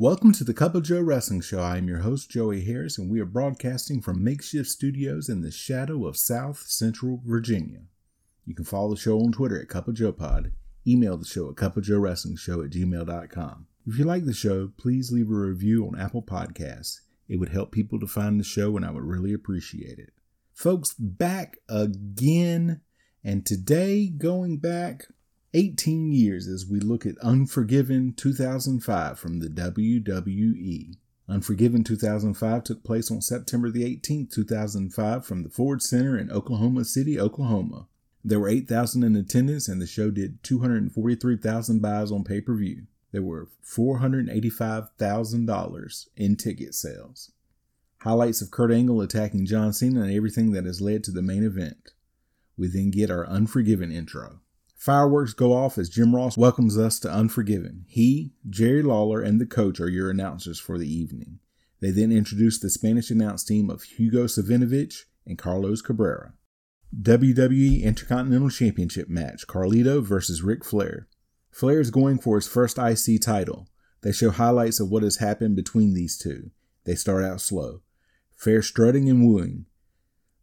Welcome to the Cup of Joe Wrestling Show. I am your host, Joey Harris, and we are broadcasting from makeshift studios in the shadow of South Central Virginia. You can follow the show on Twitter at Cup of Joe Pod. Email the show at cupofjoewrestlingshow@gmail.com. If you like the show, please leave a review on Apple Podcasts. It would help people to find the show, and I would really appreciate it. Folks, back again, and today going back 18 years as we look at Unforgiven 2005 from the WWE. Unforgiven 2005 took place on September the 18th, 2005 from the Ford Center in Oklahoma City, Oklahoma. There were 8,000 in attendance and the show did 243,000 buys on pay-per-view. There were $485,000 in ticket sales. Highlights of Kurt Angle attacking John Cena and everything that has led to the main event. We then get our Unforgiven intro. Fireworks go off as Jim Ross welcomes us to Unforgiven. He, Jerry Lawler, and the coach are your announcers for the evening. They then introduce the Spanish announced team of Hugo Savinovich and Carlos Cabrera. WWE Intercontinental Championship match, Carlito versus Ric Flair. Flair is going for his first IC title. They show highlights of what has happened between these two. They start out slow. Flair strutting and wooing.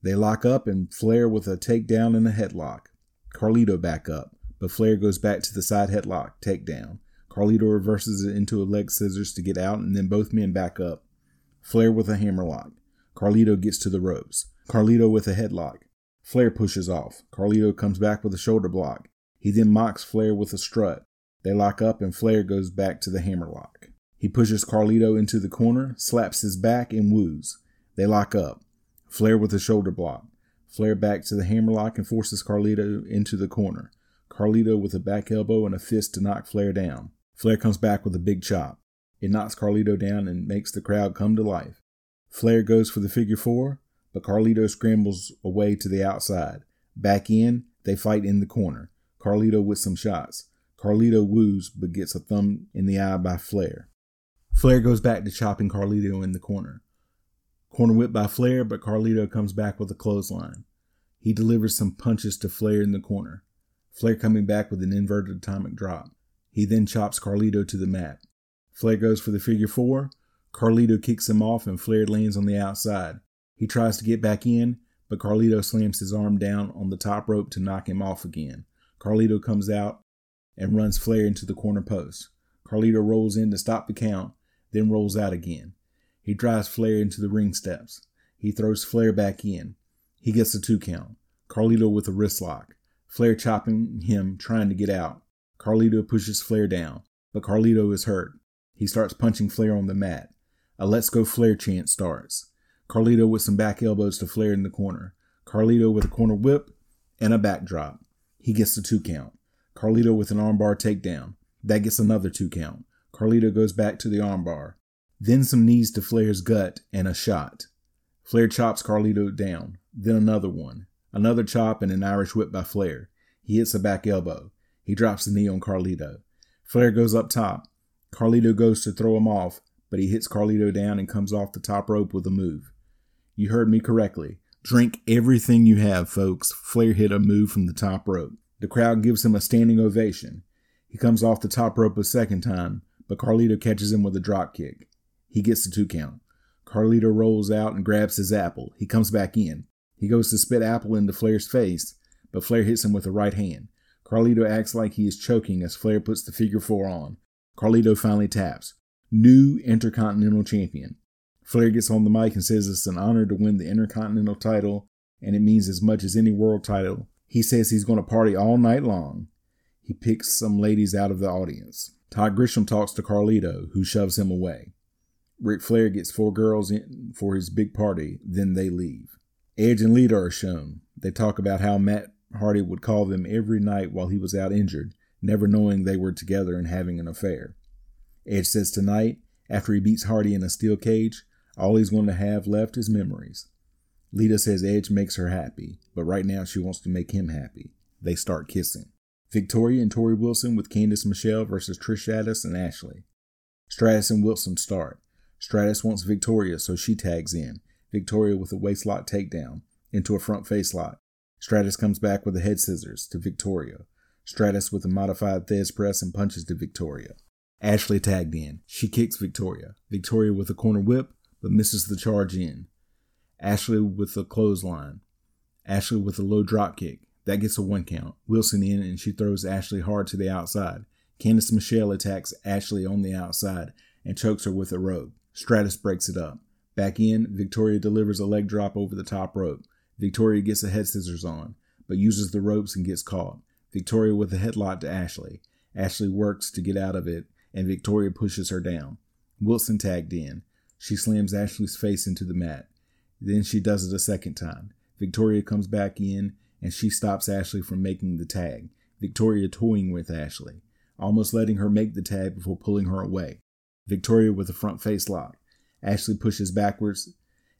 They lock up and Flair with a takedown and a headlock. Carlito back up, but Flair goes back to the side headlock, takedown. Carlito reverses it into a leg scissors to get out, and then both men back up. Flair with a hammerlock. Carlito gets to the ropes. Carlito with a headlock. Flair pushes off. Carlito comes back with a shoulder block. He then mocks Flair with a strut. They lock up, and Flair goes back to the hammerlock. He pushes Carlito into the corner, slaps his back, and woos. They lock up. Flair with a shoulder block. Flair back to the hammerlock and forces Carlito into the corner. Carlito with a back elbow and a fist to knock Flair down. Flair comes back with a big chop. It knocks Carlito down and makes the crowd come to life. Flair goes for the figure four, but Carlito scrambles away to the outside. Back in, they fight in the corner. Carlito with some shots. Carlito woos but gets a thumb in the eye by Flair. Flair goes back to chopping Carlito in the corner. Corner whip by Flair, but Carlito comes back with a clothesline. He delivers some punches to Flair in the corner. Flair coming back with an inverted atomic drop. He then chops Carlito to the mat. Flair goes for the figure four. Carlito kicks him off and Flair lands on the outside. He tries to get back in, but Carlito slams his arm down on the top rope to knock him off again. Carlito comes out and runs Flair into the corner post. Carlito rolls in to stop the count, then rolls out again. He drives Flair into the ring steps. He throws Flair back in. He gets a two count. Carlito with a wrist lock. Flair chopping him, trying to get out. Carlito pushes Flair down, but Carlito is hurt. He starts punching Flair on the mat. A "Let's Go Flair" chant starts. Carlito with some back elbows to Flair in the corner. Carlito with a corner whip and a backdrop. He gets a two count. Carlito with an armbar takedown. That gets another two count. Carlito goes back to the armbar. Then some knees to Flair's gut and a shot. Flair chops Carlito down. Then another one. Another chop and an Irish whip by Flair. He hits a back elbow. He drops the knee on Carlito. Flair goes up top. Carlito goes to throw him off, but he hits Carlito down and comes off the top rope with a move. You heard me correctly. Drink everything you have, folks. Flair hit a move from the top rope. The crowd gives him a standing ovation. He comes off the top rope a second time, but Carlito catches him with a dropkick. He gets the two count. Carlito rolls out and grabs his apple. He comes back in. He goes to spit apple into Flair's face, but Flair hits him with a right hand. Carlito acts like he is choking as Flair puts the figure four on. Carlito finally taps. New Intercontinental Champion. Flair gets on the mic and says it's an honor to win the Intercontinental title, and it means as much as any world title. He says he's going to party all night long. He picks some ladies out of the audience. Todd Grisham talks to Carlito, who shoves him away. Ric Flair gets four girls in for his big party, then they leave. Edge and Lita are shown. They talk about how Matt Hardy would call them every night while he was out injured, never knowing they were together and having an affair. Edge says tonight, After he beats Hardy in a steel cage, all he's going to have left is memories. Lita says Edge makes her happy, but right now she wants to make him happy. They start kissing. Victoria and Torrie Wilson with Candice Michelle versus Trish Stratus and Ashley. Stratus and Wilson start. Stratus wants Victoria, so she tags in. Victoria with a waist lock takedown into a front face lock. Stratus comes back with a head scissors to Victoria. Stratus with a modified Thez press and punches to Victoria. Ashley tagged in. She kicks Victoria. Victoria with a corner whip, but misses the charge in. Ashley with a clothesline. Ashley with a low drop kick. That gets a one count. Wilson in, and she throws Ashley hard to the outside. Candice Michelle attacks Ashley on the outside and chokes her with a rope. Stratus breaks it up. Back in, Victoria delivers a leg drop over the top rope. Victoria gets a head scissors on, but uses the ropes and gets caught. Victoria with a headlock to Ashley. Ashley works to get out of it, and Victoria pushes her down. Wilson tagged in. She slams Ashley's face into the mat. Then she does it a second time. Victoria comes back in, and she stops Ashley from making the tag. Victoria toying with Ashley, almost letting her make the tag before pulling her away. Victoria with a front face lock. Ashley pushes backwards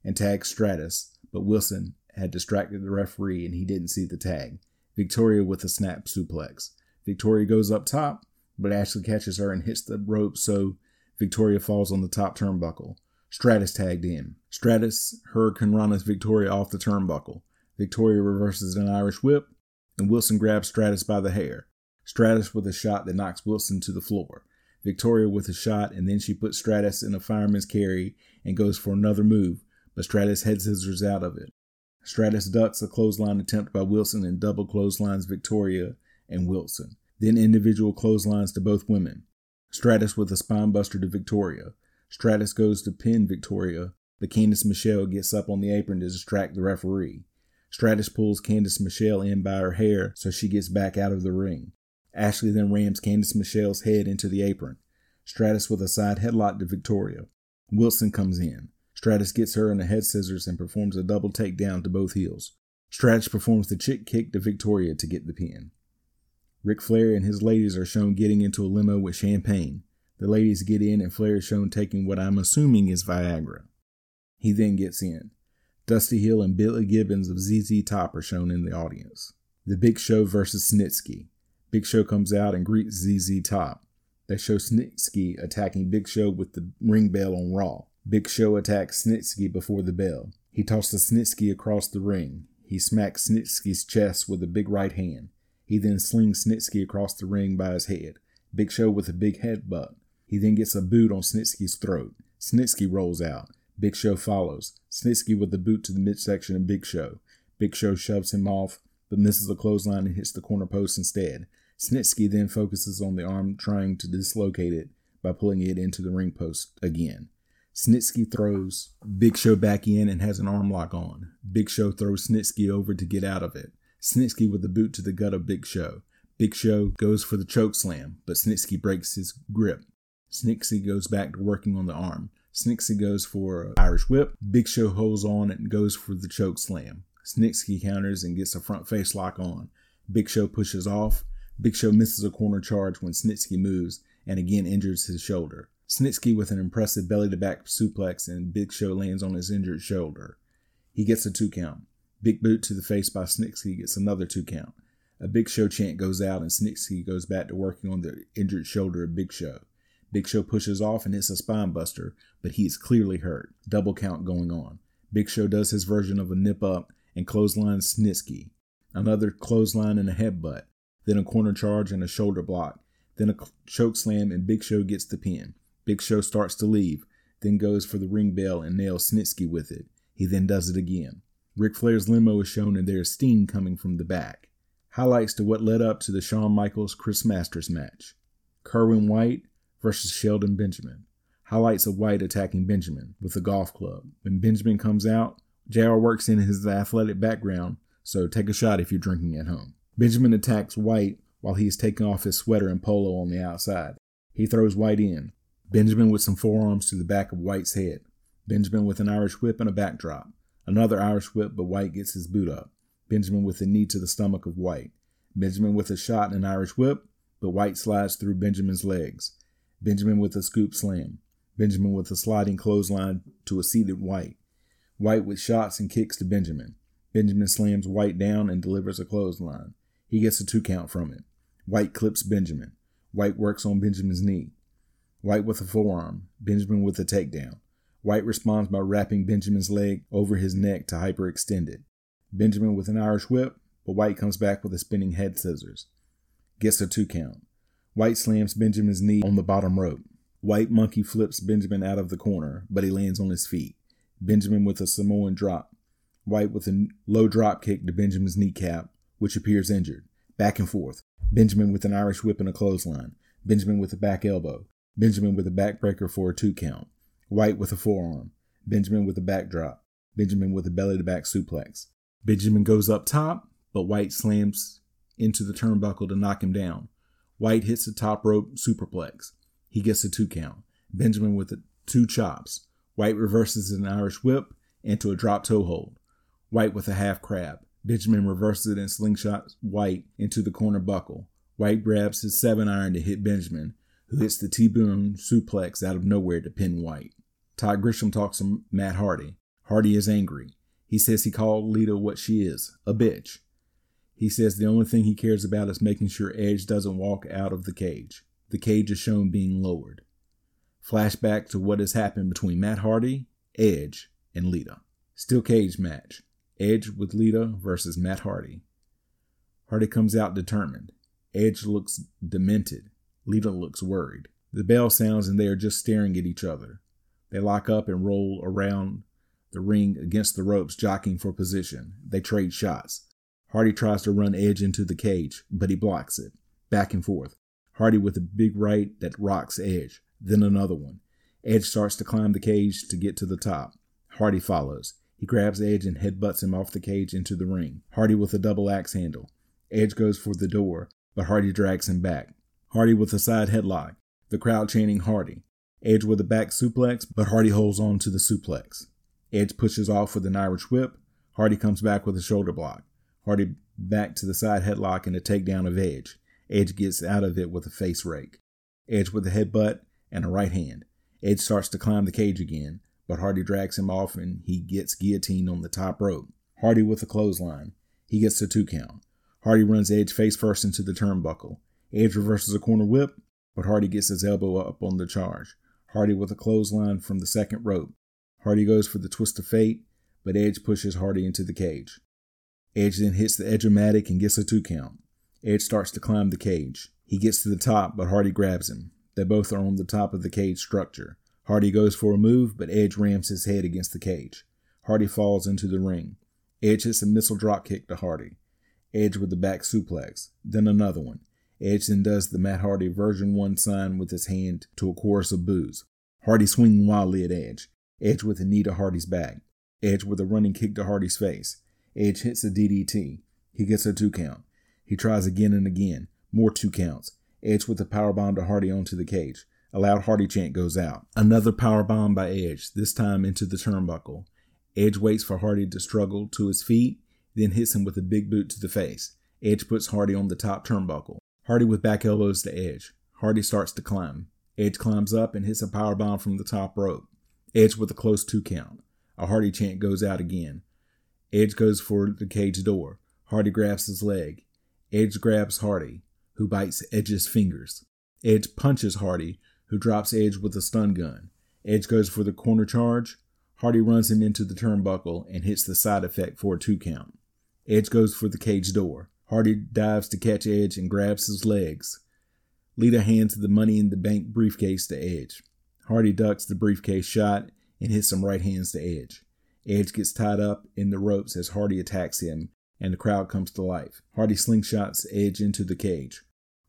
and tags Stratus, but Wilson had distracted the referee and he didn't see the tag. Victoria with a snap suplex. Victoria goes up top, but Ashley catches her and hits the rope, so Victoria falls on the top turnbuckle. Stratus tagged in. Stratus Hurricane Rana's Victoria off the turnbuckle. Victoria reverses an Irish whip, and Wilson grabs Stratus by the hair. Stratus with a shot that knocks Wilson to the floor. Victoria with a shot, and then she puts Stratus in a fireman's carry and goes for another move, but Stratus head scissors out of it. Stratus ducks a clothesline attempt by Wilson and double clotheslines Victoria and Wilson, then individual clotheslines to both women. Stratus with a spinebuster to Victoria. Stratus goes to pin Victoria, but Candice Michelle gets up on the apron to distract the referee. Stratus pulls Candice Michelle in by her hair, so she gets back out of the ring. Ashley then rams Candice Michelle's head into the apron. Stratus with a side headlock to Victoria. Wilson comes in. Stratus gets her in a head scissors and performs a double takedown to both heels. Stratus performs the chick kick to Victoria to get the pin. Ric Flair and his ladies are shown getting into a limo with champagne. The ladies get in and Flair is shown taking what I'm assuming is Viagra. He then gets in. Dusty Hill and Billy Gibbons of ZZ Top are shown in the audience. The Big Show versus Snitsky. Big Show comes out and greets ZZ Top. They show Snitsky attacking Big Show with the ring bell on Raw. Big Show attacks Snitsky before the bell. He tosses Snitsky across the ring. He smacks Snitsky's chest with a big right hand. He then slings Snitsky across the ring by his head. Big Show with a big headbutt. He then gets a boot on Snitsky's throat. Snitsky rolls out. Big Show follows. Snitsky with a boot to the midsection of Big Show. Big Show shoves him off, but misses the clothesline and hits the corner post instead. Snitsky then focuses on the arm, trying to dislocate it by pulling it into the ring post again. Snitsky throws Big Show back in and has an arm lock on. Big Show throws Snitsky over to get out of it. Snitsky with a boot to the gut of Big Show. Big Show goes for the choke slam, but Snitsky breaks his grip. Snitsky goes back to working on the arm. Snitsky goes for an Irish whip. Big Show holds on and goes for the choke slam. Snitsky counters and gets a front face lock on. Big Show pushes off. Big Show misses a corner charge when Snitsky moves and again injures his shoulder. Snitsky with an impressive belly-to-back suplex and Big Show lands on his injured shoulder. He gets a two count. Big boot to the face by Snitsky gets another two count. A Big Show chant goes out and Snitsky goes back to working on the injured shoulder of Big Show. Big Show pushes off and hits a spine buster, but he is clearly hurt. Double count going on. Big Show does his version of a nip up and clotheslines Snitsky. Another clothesline and a headbutt. Then a corner charge and a shoulder block. Then a choke slam and Big Show gets the pin. Big Show starts to leave, then goes for the ring bell and nails Snitsky with it. He then does it again. Ric Flair's limo is shown and there is steam coming from the back. Highlights to what led up to the Shawn Michaels Chris Masters match. Kerwin White versus Shelton Benjamin. Highlights of White attacking Benjamin with a golf club. When Benjamin comes out, JR works in his athletic background, so take a shot if you're drinking at home. Benjamin attacks White while he is taking off his sweater and polo on the outside. He throws White in. Benjamin with some forearms to the back of White's head. Benjamin with an Irish whip and a backdrop. Another Irish whip, but White gets his boot up. Benjamin with a knee to the stomach of White. Benjamin with a shot and an Irish whip, but White slides through Benjamin's legs. Benjamin with a scoop slam. Benjamin with a sliding clothesline to a seated White. White with shots and kicks to Benjamin. Benjamin slams White down and delivers a clothesline. He gets a 2 count from it. White clips Benjamin. White works on Benjamin's knee. White with a forearm. Benjamin with a takedown. White responds by wrapping Benjamin's leg over his neck to hyperextend it. Benjamin with an Irish whip, but White comes back with a spinning head scissors. Gets a 2 count. White slams Benjamin's knee on the bottom rope. White monkey flips Benjamin out of the corner, but he lands on his feet. Benjamin with a Samoan drop. White with a low drop kick to Benjamin's kneecap, which appears injured. Back and forth. Benjamin with an Irish whip and a clothesline. Benjamin with a back elbow. Benjamin with a backbreaker for a 2 count. White with a forearm. Benjamin with a backdrop. Benjamin with a belly-to-back suplex. Benjamin goes up top, but White slams into the turnbuckle to knock him down. White hits the top rope superplex. He gets a 2 count. Benjamin with 2 chops. White reverses an Irish whip into a drop toe hold. White with a half crab. Benjamin reverses it and slingshots White into the corner buckle. White grabs his 7-iron to hit Benjamin, who hits the T-boom suplex out of nowhere to pin White. Todd Grisham talks to Matt Hardy. Hardy is angry. He says he called Lita what she is, a bitch. He says the only thing he cares about is making sure Edge doesn't walk out of the cage. The cage is shown being lowered. Flashback to what has happened between Matt Hardy, Edge, and Lita. Steel cage match. Edge with Lita versus Matt Hardy. Hardy comes out determined. Edge looks demented. Lita looks worried. The bell sounds and they are just staring at each other. They lock up and roll around the ring against the ropes, jockeying for position. They trade shots. Hardy tries to run Edge into the cage, but he blocks it. Back and forth. Hardy with a big right that rocks Edge. Then another one. Edge starts to climb the cage to get to the top. Hardy follows. He grabs Edge and headbutts him off the cage into the ring. Hardy with a double axe handle. Edge goes for the door, but Hardy drags him back. Hardy with a side headlock. The crowd chanting Hardy. Edge with a back suplex, but Hardy holds on to the suplex. Edge pushes off with an Irish whip. Hardy comes back with a shoulder block. Hardy back to the side headlock and a takedown of Edge. Edge gets out of it with a face rake. Edge with a headbutt and a right hand. Edge starts to climb the cage again, but Hardy drags him off and he gets guillotined on the top rope. Hardy with a clothesline. He gets a 2 count. Hardy runs Edge face first into the turnbuckle. Edge reverses a corner whip, but Hardy gets his elbow up on the charge. Hardy with a clothesline from the second rope. Hardy goes for the twist of fate, but Edge pushes Hardy into the cage. Edge then hits the Edge-O-Matic and gets a 2 count. Edge starts to climb the cage. He gets to the top, but Hardy grabs him. They both are on the top of the cage structure. Hardy goes for a move, but Edge rams his head against the cage. Hardy falls into the ring. Edge hits a missile dropkick to Hardy. Edge with the back suplex. Then another one. Edge then does the Matt Hardy version 1 sign with his hand to a chorus of boos. Hardy swinging wildly at Edge. Edge with a knee to Hardy's back. Edge with a running kick to Hardy's face. Edge hits a DDT. He gets a 2 count. He tries again and again. More 2 counts. Edge with a powerbomb to Hardy onto the cage. A loud Hardy chant goes out. Another powerbomb by Edge, this time into the turnbuckle. Edge waits for Hardy to struggle to his feet, then hits him with a big boot to the face. Edge puts Hardy on the top turnbuckle. Hardy with back elbows to Edge. Hardy starts to climb. Edge climbs up and hits a powerbomb from the top rope. Edge with a close 2 count. A Hardy chant goes out again. Edge goes for the cage door. Hardy grabs his leg. Edge grabs Hardy, who bites Edge's fingers. Edge punches Hardy, who drops Edge with a stun gun. Edge goes for the corner charge. Hardy runs him into the turnbuckle and hits the side effect for a 2 count. Edge goes for the cage door. Hardy dives to catch Edge and grabs his legs. Lita hands the Money in the Bank briefcase to Edge. Hardy ducks the briefcase shot and hits some right hands to Edge. Edge gets tied up in the ropes as Hardy attacks him, and the crowd comes to life. Hardy slingshots Edge into the cage.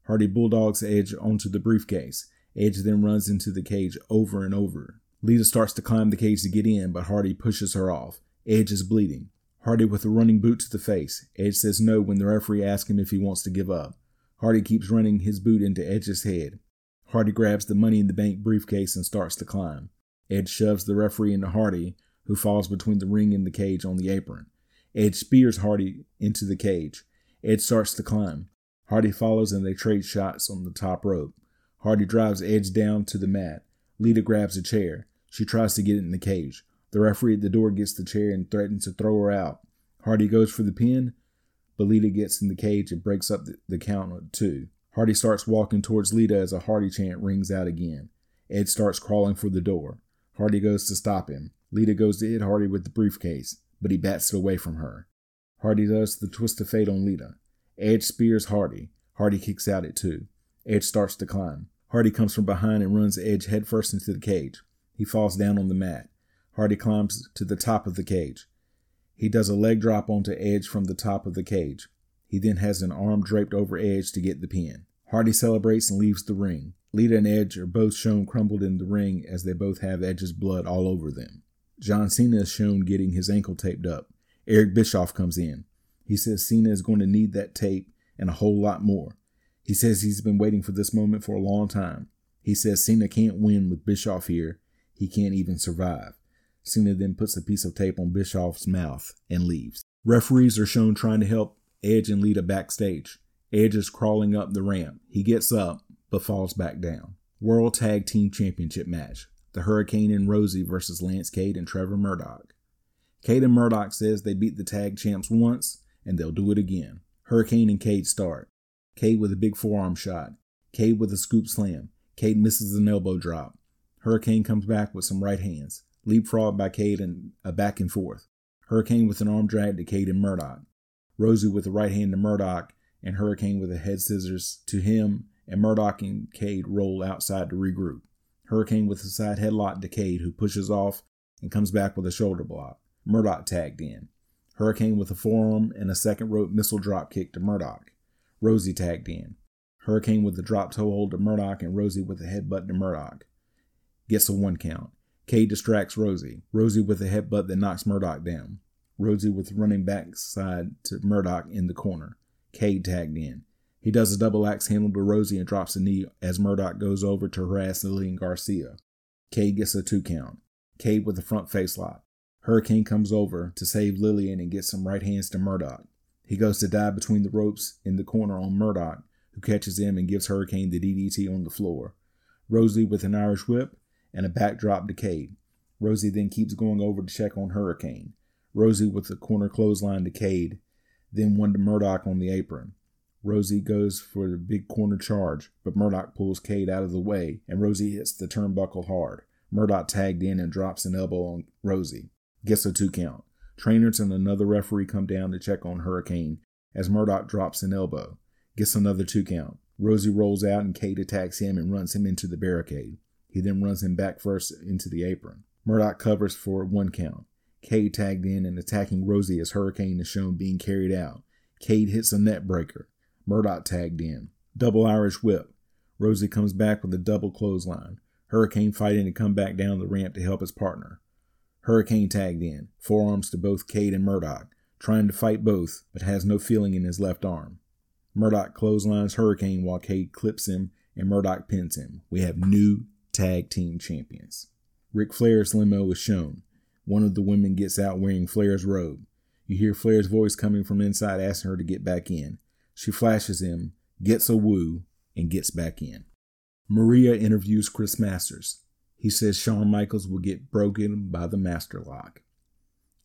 Hardy bulldogs Edge onto the briefcase. Edge then runs into the cage over and over. Lita starts to climb the cage to get in, but Hardy pushes her off. Edge is bleeding. Hardy with a running boot to the face. Edge says no when the referee asks him if he wants to give up. Hardy keeps running his boot into Edge's head. Hardy grabs the Money in the Bank briefcase and starts to climb. Edge shoves the referee into Hardy, who falls between the ring and the cage on the apron. Edge spears Hardy into the cage. Edge starts to climb. Hardy follows and they trade shots on the top rope. Hardy drives Edge down to the mat. Lita grabs a chair. She tries to get it in the cage. The referee at the door gets the chair and threatens to throw her out. Hardy goes for the pin, but Lita gets in the cage and breaks up the count at 2. Hardy starts walking towards Lita as a Hardy chant rings out again. Edge starts crawling for the door. Hardy goes to stop him. Lita goes to hit Hardy with the briefcase, but he bats it away from her. Hardy does the twist of fate on Lita. Edge spears Hardy. Hardy kicks out at 2. Edge starts to climb. Hardy comes from behind and runs Edge headfirst into the cage. He falls down on the mat. Hardy climbs to the top of the cage. He does a leg drop onto Edge from the top of the cage. He then has an arm draped over Edge to get the pin. Hardy celebrates and leaves the ring. Lita and Edge are both shown crumbled in the ring as they both have Edge's blood all over them. John Cena is shown getting his ankle taped up. Eric Bischoff comes in. He says Cena is going to need that tape and a whole lot more. He says he's been waiting for this moment for a long time. He says Cena can't win with Bischoff here. He can't even survive. Cena then puts a piece of tape on Bischoff's mouth and leaves. Referees are shown trying to help Edge and Lita backstage. Edge is crawling up the ramp. He gets up, but falls back down. World Tag Team Championship match. The Hurricane and Rosie versus Lance Cade and Trevor Murdoch. Cade and Murdoch says they beat the tag champs once, and they'll do it again. Hurricane and Cade start. Cade with a big forearm shot. Cade with a scoop slam. Cade misses an elbow drop. Hurricane comes back with some right hands. Leapfrog by Cade and a back and forth. Hurricane with an arm drag to Cade and Murdoch. Rosie with a right hand to Murdoch, and Hurricane with a head scissors to him, and Murdoch and Cade roll outside to regroup. Hurricane with a side headlock to Cade, who pushes off and comes back with a shoulder block. Murdoch tagged in. Hurricane with a forearm and a second rope missile drop kick to Murdoch. Rosie tagged in. Hurricane with a drop toe hold to Murdoch, and Rosie with a headbutt to Murdoch. Gets a 1 count. Cade distracts Rosie. Rosie with a headbutt that knocks Murdoch down. Rosie with running backside to Murdoch in the corner. Cade tagged in. He does a double axe handle to Rosie and drops a knee as Murdoch goes over to harass Lillian Garcia. Cade gets a 2 count. Cade with a front face lock. Hurricane comes over to save Lillian and gets some right hands to Murdoch. He goes to dive between the ropes in the corner on Murdoch, who catches him and gives Hurricane the DDT on the floor. Rosie with an Irish whip and a backdrop to Cade. Rosie then keeps going over to check on Hurricane. Rosie with a corner clothesline to Cade, then one to Murdoch on the apron. Rosie goes for the big corner charge, but Murdoch pulls Cade out of the way, and Rosie hits the turnbuckle hard. Murdoch tagged in and drops an elbow on Rosie. Gets a 2 count. Trainers and another referee come down to check on Hurricane as Murdoch drops an elbow. Gets another 2 count. Rosie rolls out and Cade attacks him and runs him into the barricade. He then runs him back first into the apron. Murdoch covers for 1 count. Cade tagged in and attacking Rosie as Hurricane is shown being carried out. Cade hits a net breaker. Murdoch tagged in. Double Irish whip. Rosie comes back with a double clothesline. Hurricane fighting to come back down the ramp to help his partner. Hurricane tagged in. Forearms to both Cade and Murdoch. Trying to fight both, but has no feeling in his left arm. Murdoch clotheslines Hurricane while Cade clips him and Murdoch pins him. We have new tag team champions. Ric Flair's limo is shown. One of the women gets out wearing Flair's robe. You hear Flair's voice coming from inside asking her to get back in. She flashes him, gets a woo, and gets back in. Maria interviews Chris Masters. He says Shawn Michaels will get broken by the Masterlock.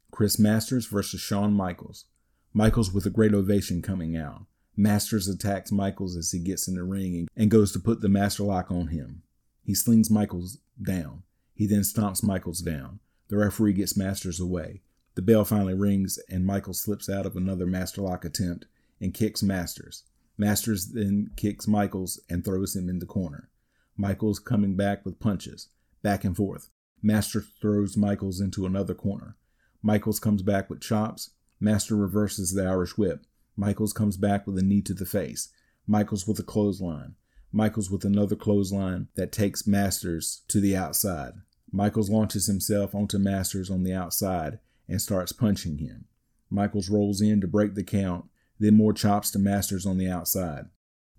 Chris Masters versus Shawn Michaels. Michaels with a great ovation coming out. Masters attacks Michaels as he gets in the ring and goes to put the Masterlock on him. He slings Michaels down. He then stomps Michaels down. The referee gets Masters away. The bell finally rings and Michaels slips out of another Masterlock attempt and kicks Masters. Masters then kicks Michaels and throws him in the corner. Michaels coming back with punches. Back and forth. Masters throws Michaels into another corner. Michaels comes back with chops. Masters reverses the Irish whip. Michaels comes back with a knee to the face. Michaels with a clothesline. Michaels with another clothesline that takes Masters to the outside. Michaels launches himself onto Masters on the outside and starts punching him. Michaels rolls in to break the count, then more chops to Masters on the outside.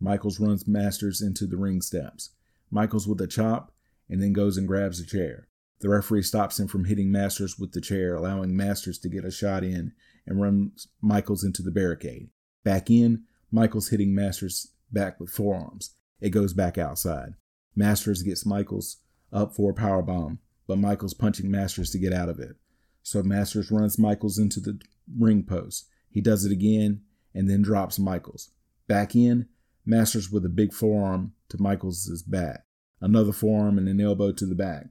Michaels runs Masters into the ring steps. Michaels with a chop and then goes and grabs a chair. The referee stops him from hitting Masters with the chair, allowing Masters to get a shot in and runs Michaels into the barricade. Back in, Michaels hitting Masters back with forearms. It goes back outside. Masters gets Michaels up for a powerbomb, but Michaels punching Masters to get out of it. So Masters runs Michaels into the ring post. He does it again and then drops Michaels. Back in, Masters with a big forearm to Michaels' back. Another forearm and an elbow to the back.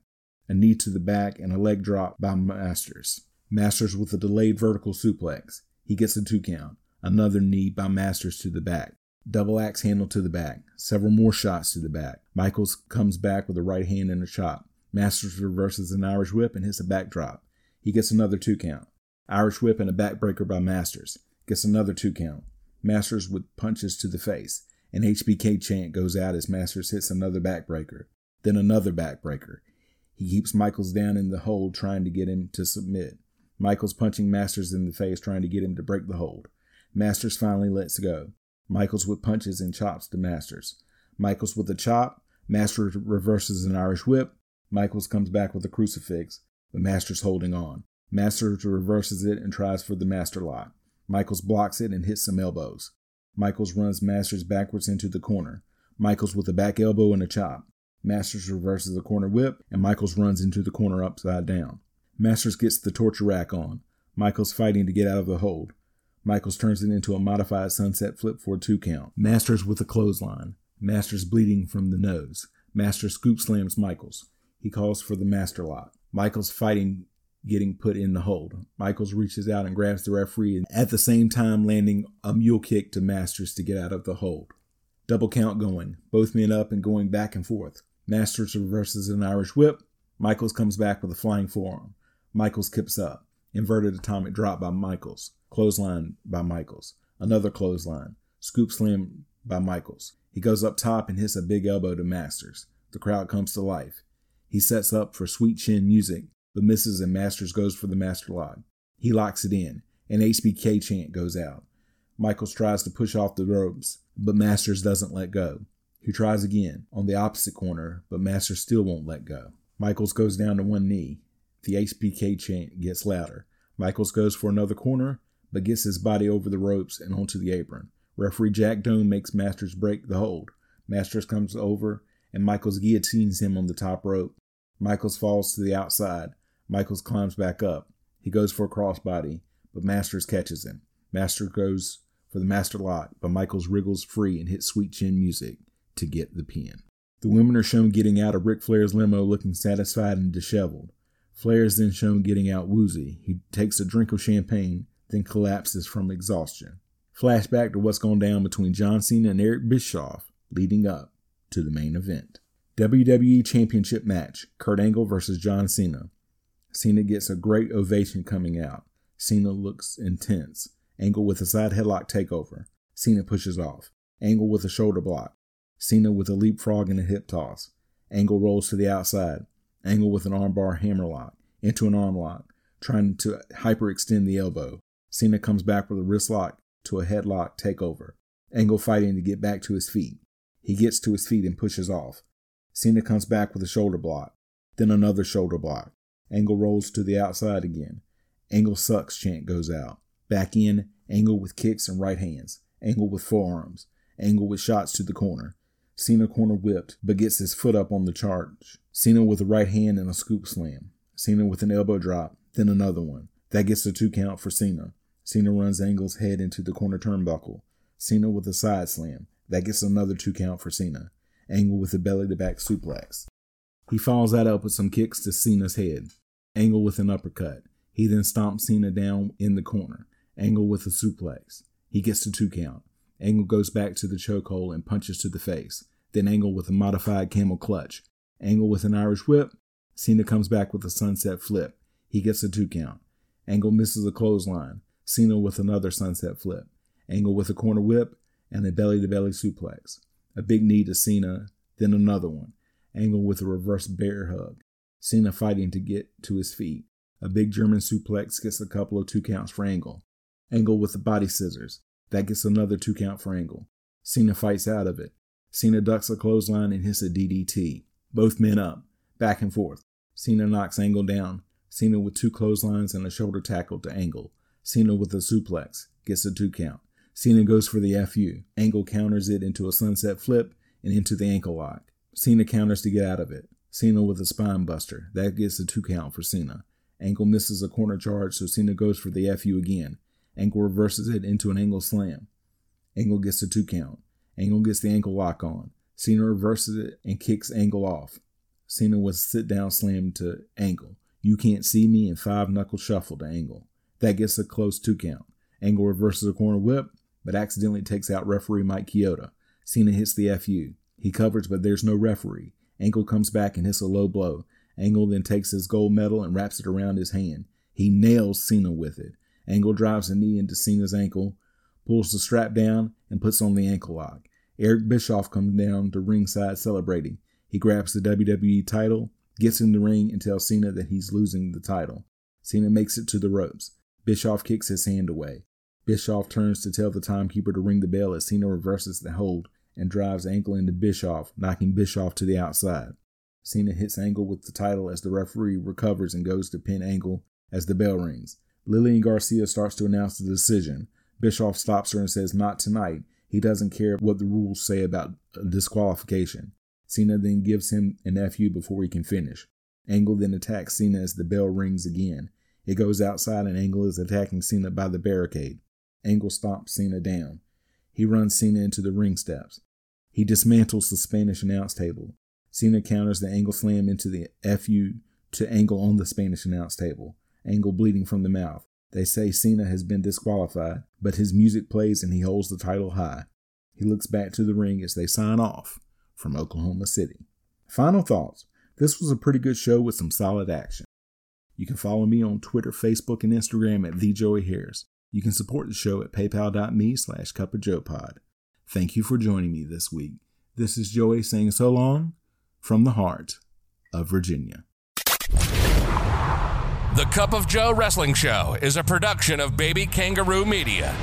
A knee to the back and a leg drop by Masters. Masters with a delayed vertical suplex. He gets a 2 count. Another knee by Masters to the back. Double axe handle to the back. Several more shots to the back. Michaels comes back with a right hand and a chop. Masters reverses an Irish whip and hits a backdrop. He gets another 2 count. Irish whip and a backbreaker by Masters. Gets another 2 count. Masters with punches to the face. An HBK chant goes out as Masters hits another backbreaker. Then another backbreaker. He keeps Michaels down in the hold trying to get him to submit. Michaels punching Masters in the face trying to get him to break the hold. Masters finally lets go. Michaels with punches and chops to Masters. Michaels with a chop. Masters reverses an Irish whip. Michaels comes back with a crucifix, but Masters holding on. Masters reverses it and tries for the Masterlock. Michaels blocks it and hits some elbows. Michaels runs Masters backwards into the corner. Michaels with a back elbow and a chop. Masters reverses the corner whip, and Michaels runs into the corner upside down. Masters gets the torture rack on. Michaels fighting to get out of the hold. Michaels turns it into a modified sunset flip for a 2 count. Masters with a clothesline. Masters bleeding from the nose. Masters scoop slams Michaels. He calls for the Masterlock. Michaels fighting, getting put in the hold. Michaels reaches out and grabs the referee, and at the same time landing a mule kick to Masters to get out of the hold. Double count going. Both men up and going back and forth. Masters reverses an Irish whip. Michaels comes back with a flying forearm. Michaels kips up. Inverted atomic drop by Michaels. Clothesline by Michaels. Another clothesline. Scoop slam by Michaels. He goes up top and hits a big elbow to Masters. The crowd comes to life. He sets up for Sweet Chin Music, but misses, and Masters goes for the Masterlock. He locks it in. An HBK chant goes out. Michaels tries to push off the ropes, but Masters doesn't let go. He tries again on the opposite corner, but Masters still won't let go. Michaels goes down to one knee. The HBK chant gets louder. Michaels goes for another corner, but gets his body over the ropes and onto the apron. Referee Jack Doan makes Masters break the hold. Masters comes over, and Michaels guillotines him on the top rope. Michaels falls to the outside. Michaels climbs back up. He goes for a crossbody, but Masters catches him. Masters goes for the Masterlock, but Michaels wriggles free and hits Sweet Chin Music to get the pin. The women are shown getting out of Ric Flair's limo looking satisfied and disheveled. Flair is then shown getting out woozy. He takes a drink of champagne, then collapses from exhaustion. Flashback to what's gone down between John Cena and Eric Bischoff leading up to the main event. WWE Championship match, Kurt Angle versus John Cena. Cena gets a great ovation coming out. Cena looks intense. Angle with a side headlock takeover. Cena pushes off. Angle with a shoulder block. Cena with a leapfrog and a hip toss. Angle rolls to the outside. Angle with an armbar hammerlock into an armlock, trying to hyperextend the elbow. Cena comes back with a wristlock to a headlock takeover. Angle fighting to get back to his feet. He gets to his feet and pushes off. Cena comes back with a shoulder block, then another shoulder block. Angle rolls to the outside again. Angle sucks chant goes out. Back in, Angle with kicks and right hands. Angle with forearms. Angle with shots to the corner. Cena corner whipped, but gets his foot up on the charge. Cena with a right hand and a scoop slam. Cena with an elbow drop, then another one. That gets a 2 count for Cena. Cena runs Angle's head into the corner turnbuckle. Cena with a side slam. That gets another 2 count for Cena. Angle with a belly-to-back suplex. He follows that up with some kicks to Cena's head. Angle with an uppercut. He then stomps Cena down in the corner. Angle with a suplex. He gets the 2 count. Angle goes back to the chokehold and punches to the face. Then Angle with a modified camel clutch. Angle with an Irish whip. Cena comes back with a sunset flip. He gets a 2 count. Angle misses a clothesline. Cena with another sunset flip. Angle with a corner whip and a belly-to-belly suplex. A big knee to Cena, then another one. Angle with a reverse bear hug. Cena fighting to get to his feet. A big German suplex gets a couple of 2 counts for Angle. Angle with the body scissors. That gets another 2 count for Angle. Cena fights out of it. Cena ducks a clothesline and hits a DDT. Both men up. Back and forth. Cena knocks Angle down. Cena with 2 clotheslines and a shoulder tackle to Angle. Cena with a suplex. Gets a 2 count. Cena goes for the FU. Angle counters it into a sunset flip and into the ankle lock. Cena counters to get out of it. Cena with a spine buster. That gets a 2 count for Cena. Angle misses a corner charge, so Cena goes for the FU again. Angle reverses it into an angle slam. Angle gets a 2 count. Angle gets the ankle lock on. Cena reverses it and kicks Angle off. Cena with a sit-down slam to Angle. You can't see me, and 5-knuckle shuffle to Angle. That gets a close 2 count. Angle reverses a corner whip, but accidentally takes out referee Mike Chioda. Cena hits the FU. He covers, but there's no referee. Angle comes back and hits a low blow. Angle then takes his gold medal and wraps it around his hand. He nails Cena with it. Angle drives a knee into Cena's ankle, pulls the strap down, and puts on the ankle lock. Eric Bischoff comes down to ringside celebrating. He grabs the WWE title, gets in the ring, and tells Cena that he's losing the title. Cena makes it to the ropes. Bischoff kicks his hand away. Bischoff turns to tell the timekeeper to ring the bell as Cena reverses the hold and drives Angle into Bischoff, knocking Bischoff to the outside. Cena hits Angle with the title as the referee recovers and goes to pin Angle as the bell rings. Lillian Garcia starts to announce the decision. Bischoff stops her and says, "Not tonight." He doesn't care what the rules say about disqualification. Cena then gives him an FU before he can finish. Angle then attacks Cena as the bell rings again. It goes outside and Angle is attacking Cena by the barricade. Angle stomps Cena down. He runs Cena into the ring steps. He dismantles the Spanish announce table. Cena counters the Angle slam into the FU to Angle on the Spanish announce table. Angle bleeding from the mouth. They say Cena has been disqualified, but his music plays and he holds the title high. He looks back to the ring as they sign off from Oklahoma City. Final thoughts. This was a pretty good show with some solid action. You can follow me on Twitter, Facebook, and Instagram at TheJoeyHarris. You can support the show at paypal.me/cupofjoepod. Thank you for joining me this week. This is Joey saying so long from the heart of Virginia. The Cup of Joe Wrestling Show is a production of Baby Kangaroo Media.